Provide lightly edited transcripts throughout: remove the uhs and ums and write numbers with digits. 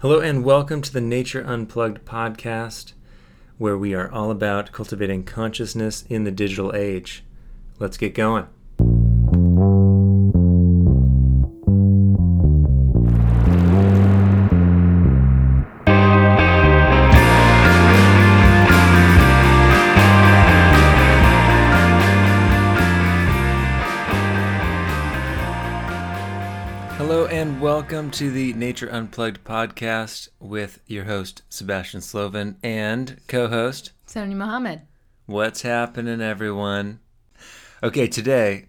Hello and welcome to the Nature Unplugged podcast, where we are all about cultivating consciousness in the digital age. Let's get going. Welcome to the Nature Unplugged podcast with your host, Sebastian Sloven, and co-host, Sonia Mohammed. What's happening, everyone? Okay, today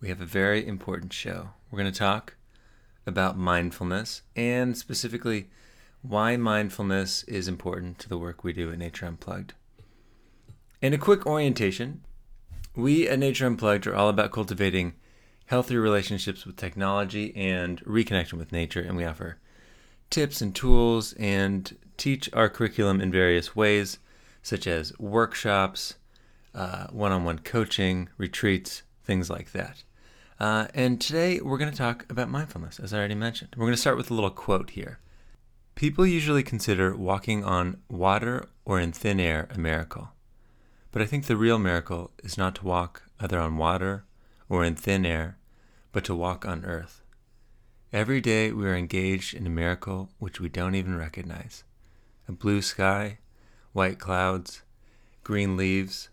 we have a very important show. We're going to talk about mindfulness and specifically why mindfulness is important to the work we do at Nature Unplugged. In a quick orientation, we at Nature Unplugged are all about cultivating healthy relationships with technology and reconnecting with nature, and we offer tips and tools and teach our curriculum in various ways, such as workshops, one-on-one coaching, retreats, things like that. And today we're going to talk about mindfulness, as I already mentioned. We're going to start with a little quote here. People usually consider walking on water or in thin air a miracle, but I think the real miracle is not to walk either on water or in thin air, but to walk on earth. Every day we are engaged in a miracle which we don't even recognize. A blue sky, white clouds, green leaves,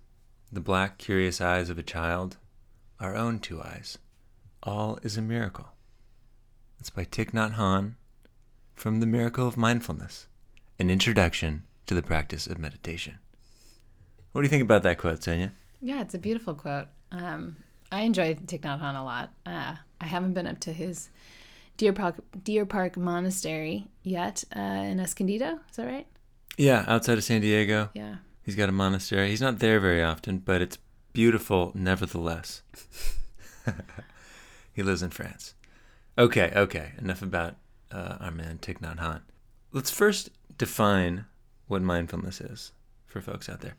the black curious eyes of a child, our own two eyes. All is a miracle. It's by Thich Nhat Hanh, from The Miracle of Mindfulness, an introduction to the practice of meditation. What do you think about that quote, Sonia? Yeah, it's a beautiful quote. I enjoy Thich Nhat Hanh a lot. I haven't been up to his Deer Park Monastery yet in Escondido. Is that right? Yeah, outside of San Diego. Yeah. He's got a monastery. He's not there very often, but it's beautiful nevertheless. He lives in France. Okay. Enough about our man Thich Nhat Hanh. Let's first define what mindfulness is for folks out there.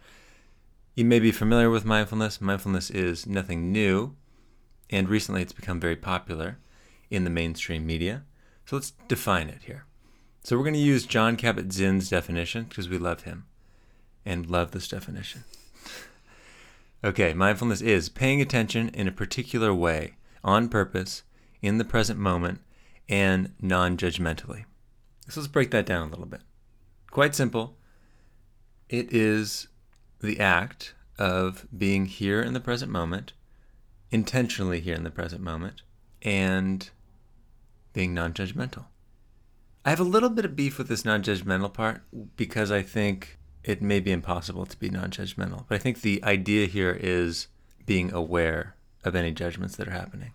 You may be familiar with mindfulness. Mindfulness is nothing new, and recently it's become very popular in the mainstream media. So let's define it here. So we're going to use Jon Kabat-Zinn's definition because we love him and love this definition. Okay, mindfulness is paying attention in a particular way, on purpose, in the present moment, and non-judgmentally. So let's break that down a little bit. Quite simple. It is the act of being here in the present moment, intentionally here in the present moment, and being non-judgmental. I have a little bit of beef with this non-judgmental part because I think it may be impossible to be non-judgmental. But I think the idea here is being aware of any judgments that are happening.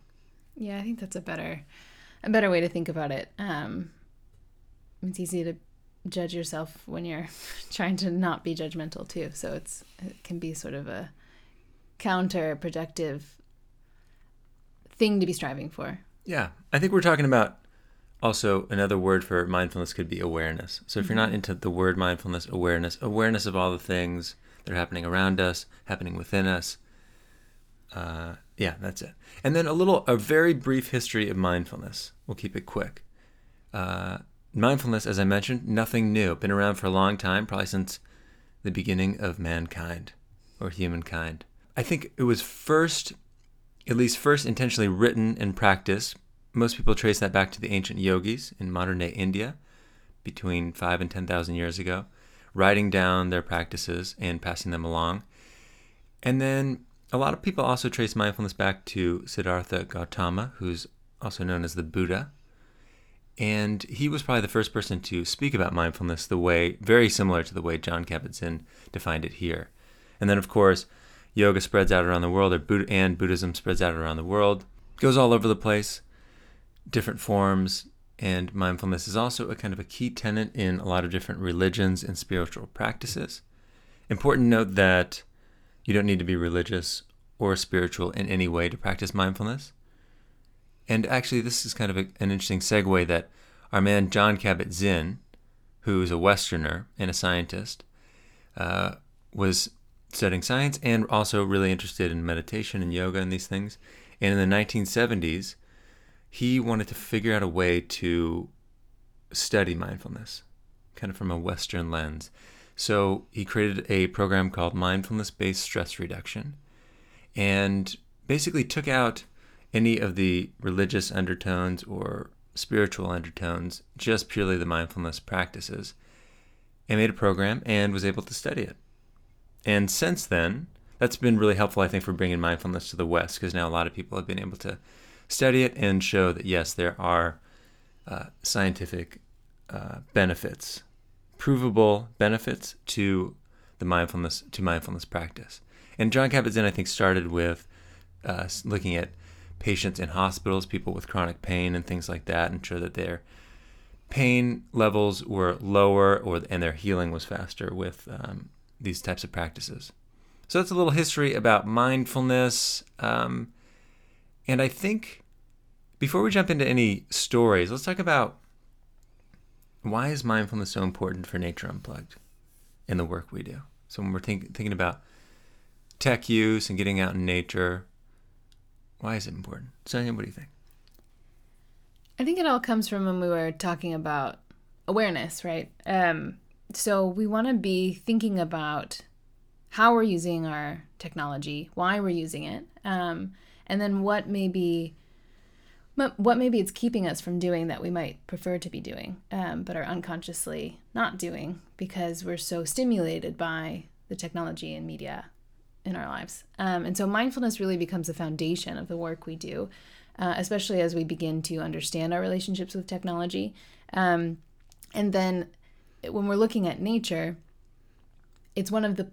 Yeah, I think that's a better way to think about it. It's easy to judge yourself when you're trying to not be judgmental too. So it can be sort of a counterproductive thing to be striving for. Yeah. I think we're talking about also another word for mindfulness could be awareness. So if you're not into the word mindfulness, awareness of all the things that are happening around us, happening within us. Yeah, that's it. And then a very brief history of mindfulness. We'll keep it quick. Mindfulness, as I mentioned, nothing new. Been around for a long time, probably since the beginning of mankind or humankind. I think it was first intentionally written and practiced. Most people trace that back to the ancient yogis in modern-day India between 5,000 and 10,000 years ago, writing down their practices and passing them along. And then a lot of people also trace mindfulness back to Siddhartha Gautama, who's also known as the Buddha. And he was probably the first person to speak about mindfulness very similar to the way Jon Kabat-Zinn defined it here. And then, of course, yoga spreads out around the world, and Buddhism spreads out around the world. It goes all over the place, different forms, and mindfulness is also a kind of a key tenet in a lot of different religions and spiritual practices. Important note that you don't need to be religious or spiritual in any way to practice mindfulness. And actually, this is kind of an interesting segue that our man Jon Kabat-Zinn, who's a Westerner and a scientist, was studying science and also really interested in meditation and yoga and these things. And in the 1970s, he wanted to figure out a way to study mindfulness, kind of from a Western lens. So he created a program called Mindfulness-Based Stress Reduction, and basically took out any of the religious undertones or spiritual undertones, just purely the mindfulness practices, and made a program and was able to study it. And since then, that's been really helpful, I think, for bringing mindfulness to the West, because now a lot of people have been able to study it and show that, yes, there are scientific benefits, provable benefits to the mindfulness practice. And Jon Kabat-Zinn, I think, started with looking at patients in hospitals, people with chronic pain and things like that, and show that their pain levels were lower and their healing was faster with these types of practices. So that's a little history about mindfulness. And I think before we jump into any stories, let's talk about why is mindfulness so important for Nature Unplugged in the work we do. So when we're thinking about tech use and getting out in nature, why is it important? Sonia, what do you think? I think it all comes from when we were talking about awareness, right? So we want to be thinking about how we're using our technology, why we're using it, and then what maybe it's keeping us from doing that we might prefer to be doing, but are unconsciously not doing because we're so stimulated by the technology and media in our lives. And so mindfulness really becomes the foundation of the work we do, especially as we begin to understand our relationships with technology. And then when we're looking at nature, it's one of the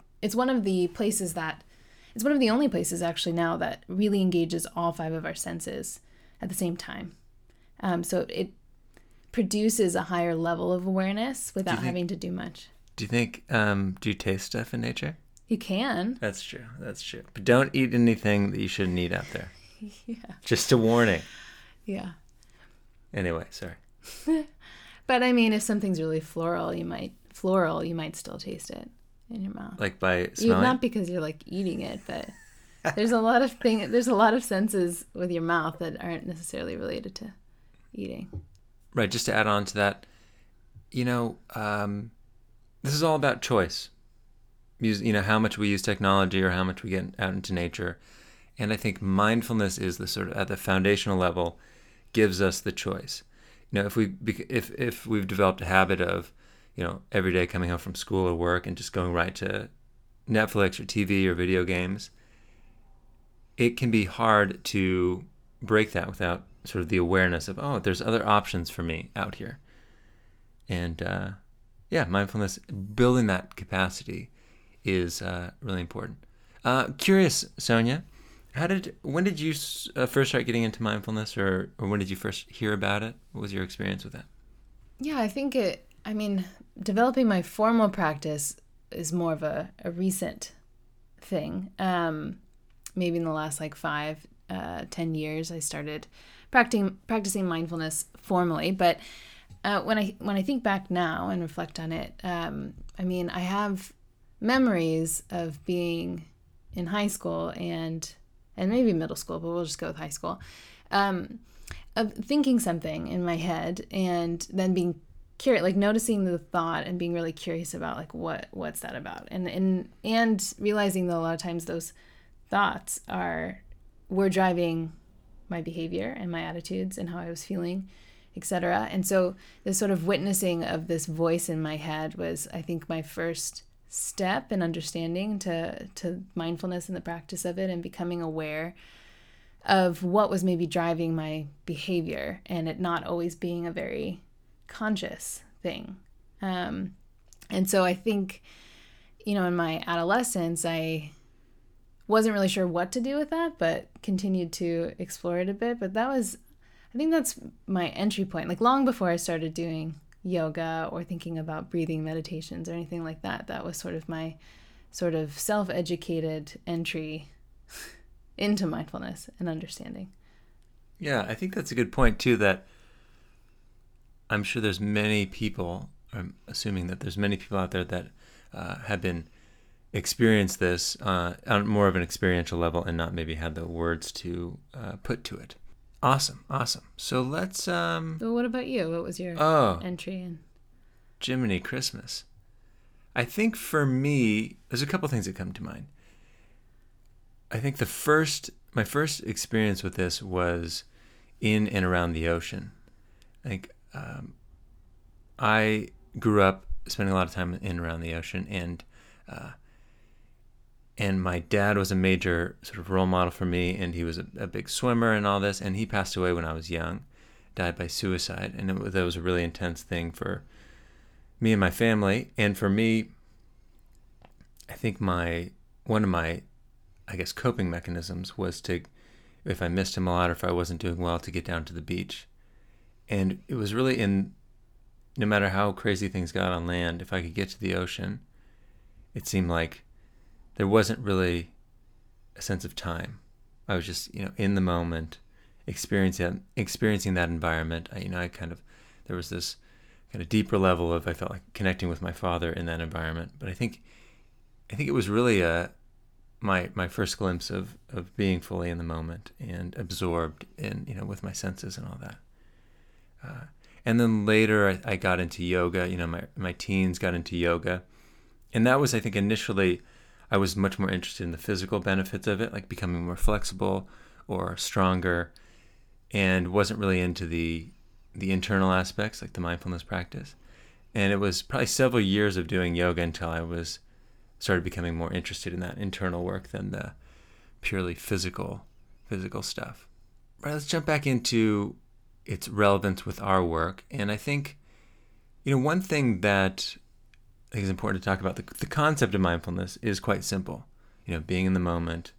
only places actually now that really engages all five of our senses at the same time. So it produces a higher level of awareness without having to do much. Do you think, do you taste stuff in nature? You can. That's true. But don't eat anything that you shouldn't eat out there. Yeah. Just a warning. Yeah. Anyway, sorry. But I mean, if something's really floral, you might still taste it in your mouth. Like by smelling? Not because you're like eating it, but there's a lot of senses with your mouth that aren't necessarily related to eating. Right. Just to add on to that, this is all about choice. How much we use technology or how much we get out into nature. And I think mindfulness is the sort of, at the foundational level, gives us the choice. If we've developed a habit of, every day coming home from school or work and just going right to Netflix or TV or video games, it can be hard to break that without sort of the awareness of, oh, there's other options for me out here. And mindfulness, building that capacity is really important. Curious, Sonia, when did you first start getting into mindfulness, or when did you first hear about it? What was your experience with that? Yeah, I think developing my formal practice is more of a recent thing. Maybe in the last 5, 10 years, I started practicing mindfulness formally. But when I think back now and reflect on it, I have memories of being in high school and maybe middle school, but we'll just go with high school, of thinking something in my head and then being curious, like noticing the thought and being really curious about what's that about, and realizing that a lot of times those thoughts were driving my behavior and my attitudes and how I was feeling, etc. And so this sort of witnessing of this voice in my head was, I think, my first step in understanding to mindfulness and the practice of it, and becoming aware of what was maybe driving my behavior and it not always being a very conscious thing. And so I think, in my adolescence, I wasn't really sure what to do with that, but continued to explore it a bit. But that's my entry point, like long before I started doing yoga or thinking about breathing meditations or anything like that. That was sort of my sort of self-educated entry into mindfulness and understanding. Yeah, I think that's a good point too, that I'm sure there's many people, I'm assuming that there's many people out there that have been experienced this on more of an experiential level and not maybe had the words to put to it. Awesome. So let's. Well, what about you? What was your entry in? Jiminy Christmas. I think for me, there's a couple things that come to mind. I think my first experience with this was in and around the ocean. I think I grew up spending a lot of time in and around the ocean, and my dad was a major sort of role model for me, and he was a big swimmer and all this, and he passed away when I was young, died by suicide, and that was a really intense thing for me and my family. And for me, I think one of my coping mechanisms was to, if I missed him a lot or if I wasn't doing well, to get down to the beach. And it was really no matter how crazy things got on land, if I could get to the ocean, it seemed like there wasn't really a sense of time. I was just, in the moment, experiencing that environment. There was this kind of deeper level of, I felt like connecting with my father in that environment. But I think it was really my first glimpse of being fully in the moment and absorbed in, with my senses and all that. And then later I got into yoga, my teens got into yoga. And that was, I think, initially I was much more interested in the physical benefits of it, like becoming more flexible or stronger, and wasn't really into the internal aspects, like the mindfulness practice. And it was probably several years of doing yoga until I started becoming more interested in that internal work than the purely physical stuff. All right, let's jump back into its relevance with our work. And I think, one thing that I think is important to talk about, the concept of mindfulness is quite simple, being in the moment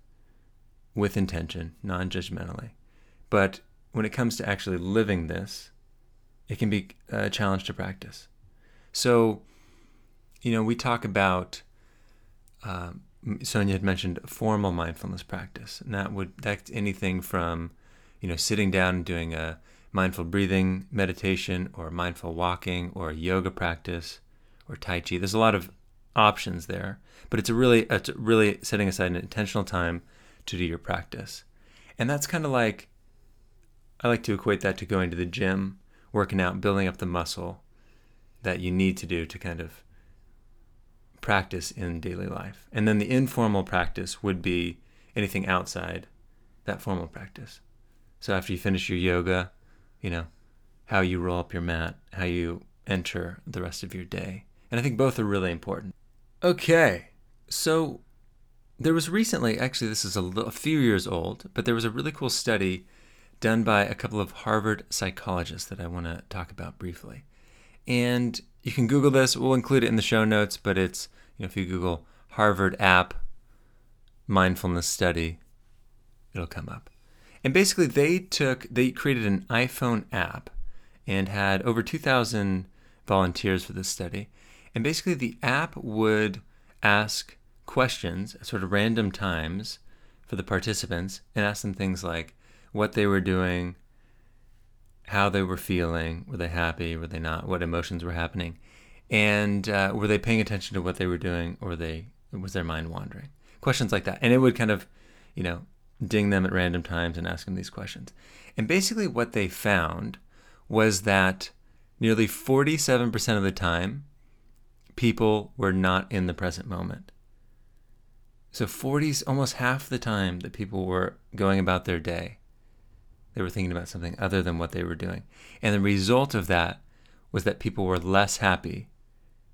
with intention, non-judgmentally. But when it comes to actually living this, it can be a challenge to practice. So, we talk about, Sonia had mentioned formal mindfulness practice, and that's anything from, sitting down and doing a mindful breathing meditation or mindful walking or a yoga practice or Tai Chi. There's a lot of options there, but it's really setting aside an intentional time to do your practice. And that's kind of like, I like to equate that to going to the gym, working out, building up the muscle that you need to do to kind of practice in daily life. And then the informal practice would be anything outside that formal practice. So after you finish your yoga, how you roll up your mat, how you enter the rest of your day. And I think both are really important. Okay, so there was recently, actually this is a few years old, but there was a really cool study done by a couple of Harvard psychologists that I want to talk about briefly. And you can Google this, we'll include it in the show notes, but it's, if you Google Harvard app mindfulness study, it'll come up. And basically they created an iPhone app and had over 2,000 volunteers for this study. And basically the app would ask questions at sort of random times for the participants and ask them things like what they were doing, how they were feeling, were they happy, were they not, what emotions were happening, and were they paying attention to what they were doing, or was their mind wandering? Questions like that. And it would kind of, ding them at random times and ask them these questions. And basically what they found was that nearly 47% of the time, people were not in the present moment. So almost half the time that people were going about their day, they were thinking about something other than what they were doing. And the result of that was that people were less happy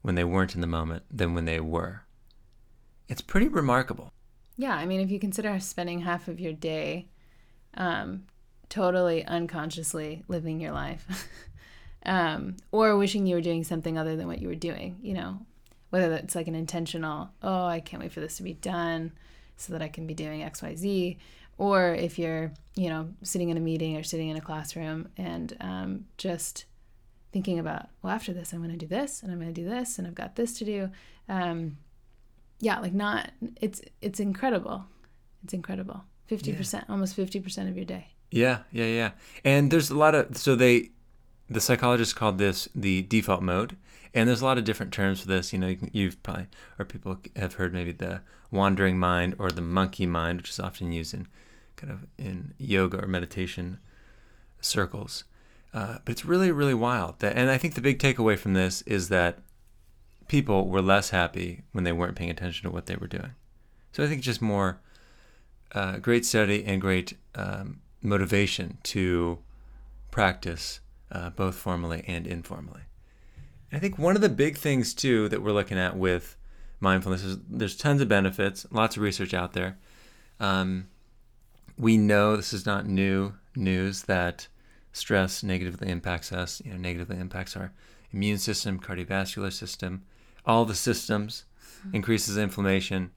when they weren't in the moment than when they were. It's pretty remarkable. Yeah, if you consider spending half of your day totally unconsciously living your life or wishing you were doing something other than what you were doing, whether that's like an intentional, I can't wait for this to be done so that I can be doing X, Y, Z, or if you're, sitting in a meeting or sitting in a classroom and just thinking about, well, after this, I'm going to do this and I'm going to do this and I've got this to do. It's incredible. It's incredible. 50%, yeah. Almost 50% of your day. Yeah. And there's a lot of, the psychologists called this the default mode. And there's a lot of different terms for this. People have heard maybe the wandering mind or the monkey mind, which is often used in yoga or meditation circles. But it's really, really wild. And I think the big takeaway from this is that people were less happy when they weren't paying attention to what they were doing. So I think just more great study and great motivation to practice both formally and informally. And I think one of the big things, too, that we're looking at with mindfulness is there's tons of benefits, lots of research out there. We know this is not new news that stress negatively impacts us, negatively impacts our immune system, cardiovascular system, all the systems, increases inflammation,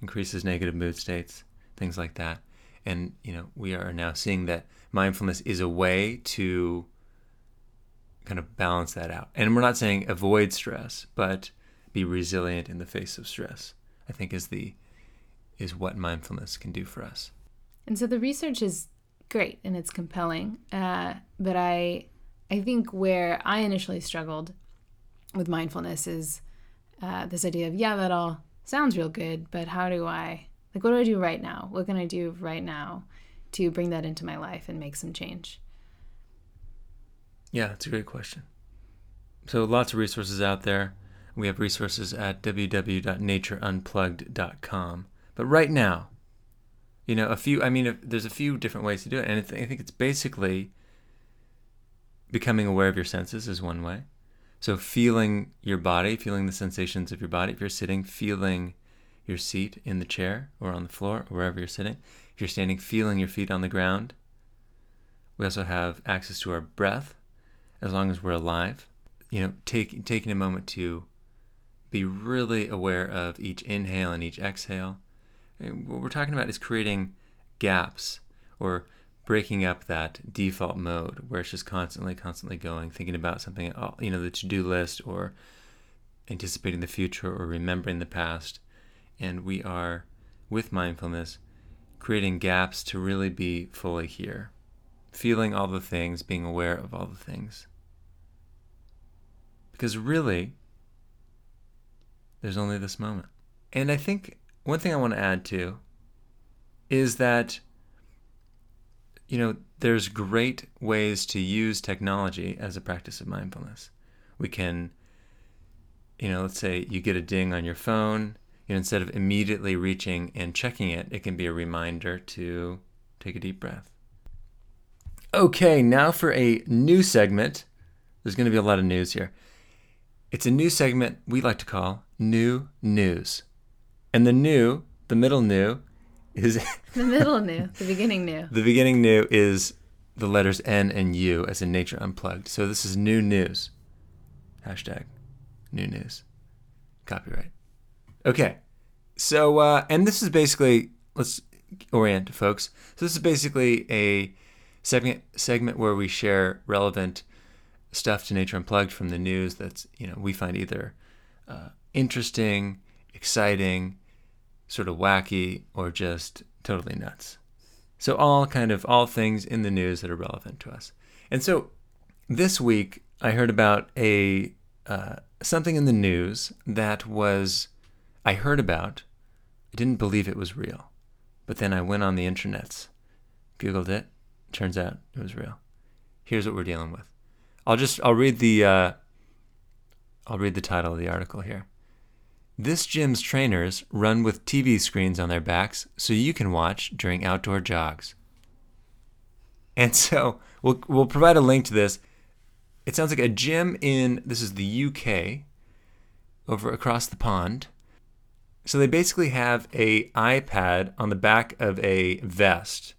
increases negative mood states, things like that. And, we are now seeing that mindfulness is a way to kind of balance that out. And we're not saying avoid stress, but be resilient in the face of stress, I think is what mindfulness can do for us. And so the research is great and it's compelling. But I think where I initially struggled with mindfulness is this idea of, that all sounds real good, but how do I, what do I do right now? What can I do right now to bring that into my life and make some change? Yeah, that's a great question. So lots of resources out there. We have resources at www.natureunplugged.com. But right now, there's a few different ways to do it. And I think it's basically becoming aware of your senses is one way. So feeling your body, feeling the sensations of your body. If you're sitting, feeling your seat in the chair or on the floor or wherever you're sitting. If you're standing, feeling your feet on the ground. We also have access to our breath as long as we're alive. Taking a moment to be really aware of each inhale and each exhale. And what we're talking about is creating gaps or breaking up that default mode where it's just constantly going, thinking about something, the to-do list or anticipating the future or remembering the past. And we are, with mindfulness, creating gaps to really be fully here, feeling all the things, being aware of all the things. Because really, there's only this moment. And I think one thing I want to add too is that, there's great ways to use technology as a practice of mindfulness. We can, let's say you get a ding on your phone, instead of immediately reaching and checking it, it can be a reminder to take a deep breath. Okay, now for a new segment. There's going to be a lot of news here. It's a new segment we like to call New News. And the middle new is... The middle new, the beginning new. The beginning new is the letters N and U as in Nature Unplugged. So this is New News. Hashtag New News. Copyright. Okay. So, and this is basically, let's orient folks. So this is basically a segment where we share relevant stuff to Nature Unplugged from the news that's, we find either interesting, exciting, sort of wacky, or just totally nuts. So all things in the news that are relevant to us. And so this week I heard about something in the news that I heard about, I didn't believe it was real, but then I went on the internets, Googled it, turns out it was real. Here's what we're dealing with. I'll read the title of the article here. This gym's trainers run with TV screens on their backs so you can watch during outdoor jogs. And so we'll provide a link to this. It sounds like a gym this is the UK, over across the pond. So they basically have a iPad on the back of a vest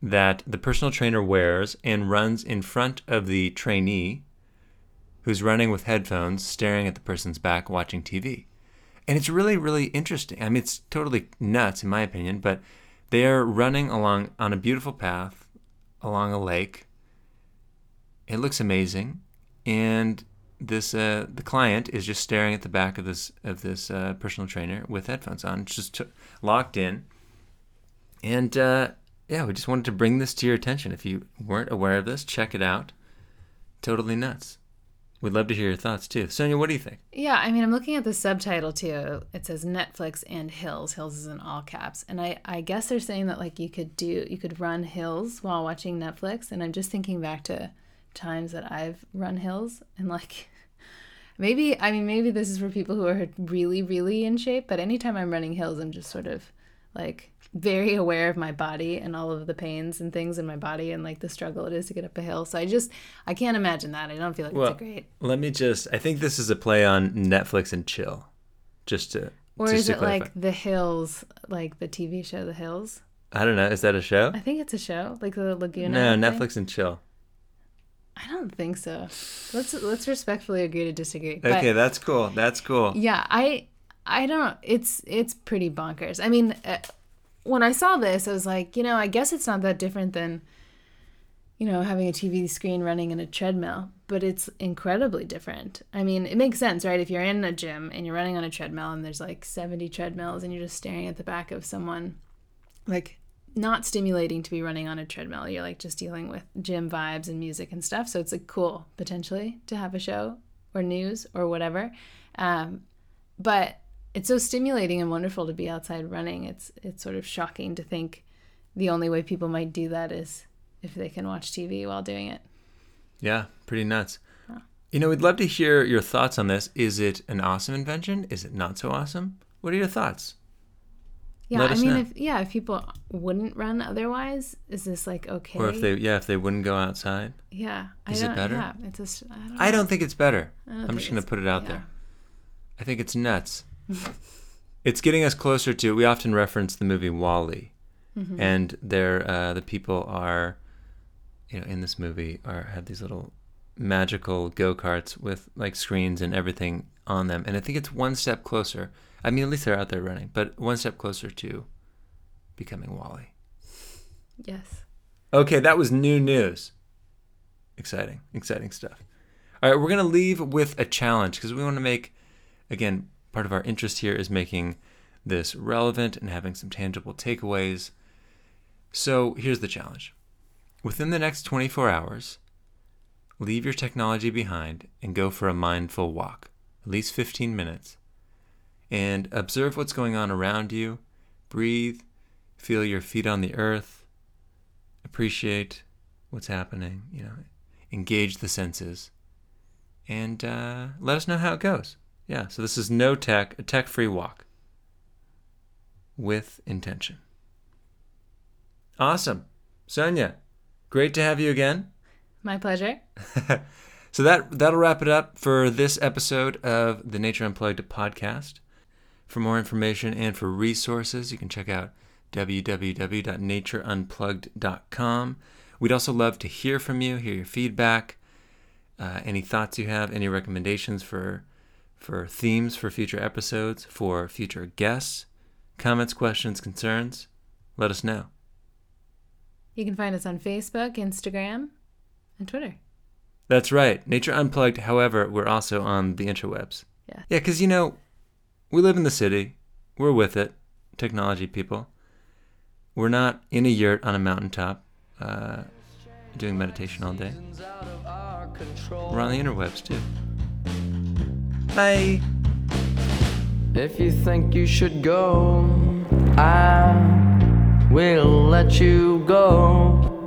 that the personal trainer wears and runs in front of the trainee who's running with headphones, staring at the person's back, watching TV. And it's really, really interesting. I mean, it's totally nuts in my opinion, but they're running along on a beautiful path along a lake. It looks amazing. And this the client is just staring at the back of this personal trainer with headphones on, just locked in. And we just wanted to bring this to your attention. If you weren't aware of this, check it out. Totally nuts. We'd love to hear your thoughts, too. Sonia, what do you think? Yeah, I mean, I'm looking at the subtitle, too. It says Netflix and hills. Hills is in all caps. And I guess they're saying that, like, you could run hills while watching Netflix. And I'm just thinking back to times that I've run hills. And, like, maybe this is for people who are really, really in shape. But anytime I'm running hills, I'm just sort of, like, very aware of my body and all of the pains and things in my body and like the struggle it is to get up a hill. So I can't imagine that. I don't feel like it's great. Let me I think this is a play on Netflix and chill. Or is it clarify. Like The Hills, like the TV show The Hills? I don't know. Is that a show? I think it's a show, like the Laguna. No, Netflix and chill. I don't think so. Let's respectfully agree to disagree. Okay, but, that's cool. Yeah, I don't. It's pretty bonkers. I mean. When I saw this, I was like, I guess it's not that different than, having a TV screen running in a treadmill, but it's incredibly different. I mean, it makes sense, right? If you're in a gym and you're running on a treadmill and there's like 70 treadmills and you're just staring at the back of someone, like not stimulating to be running on a treadmill. You're like just dealing with gym vibes and music and stuff. So it's like cool potentially to have a show or news or whatever. But it's so stimulating and wonderful to be outside running. It's sort of shocking to think the only way people might do that is if they can watch TV while doing it. Yeah, pretty nuts. Huh. We'd love to hear your thoughts on this. Is it an awesome invention? Is it not so awesome? What are your thoughts? Yeah, I mean, if people wouldn't run otherwise, is this like okay? Or if they wouldn't go outside? Yeah. Is it better? Yeah, it's just, I don't think it's better. I'm just going to put it out there. I think it's nuts. It's getting us closer to, we often reference the movie WALL-E, mm-hmm. and the people are, in this movie have these little magical go-karts with like screens and everything on them, and I think it's one step closer. I mean, at least they're out there running, but one step closer to becoming WALL-E. Yes. Okay, that was new news. Exciting stuff. All right, we're going to leave with a challenge because we want to make, again, part of our interest here is making this relevant and having some tangible takeaways. So here's the challenge. Within the next 24 hours, leave your technology behind and go for a mindful walk, at least 15 minutes, and observe what's going on around you. Breathe, feel your feet on the earth, appreciate what's happening, engage the senses, and let us know how it goes. Yeah, so this is no tech, a tech-free walk with intention. Awesome. Sonia, great to have you again. My pleasure. So that'll wrap it up for this episode of the Nature Unplugged podcast. For more information and for resources, you can check out www.natureunplugged.com. We'd also love to hear from you, hear your feedback, any thoughts you have, any recommendations for themes for future episodes, for future guests, comments, questions, concerns, let us know. You can find us on Facebook, Instagram, and Twitter. That's right. Nature Unplugged, however, we're also on the interwebs. Yeah. Yeah, because, we live in the city. We're with it. Technology people. We're not in a yurt on a mountaintop doing meditation all day. We're on the interwebs, too. Bye. If you think you should go, I will let you go.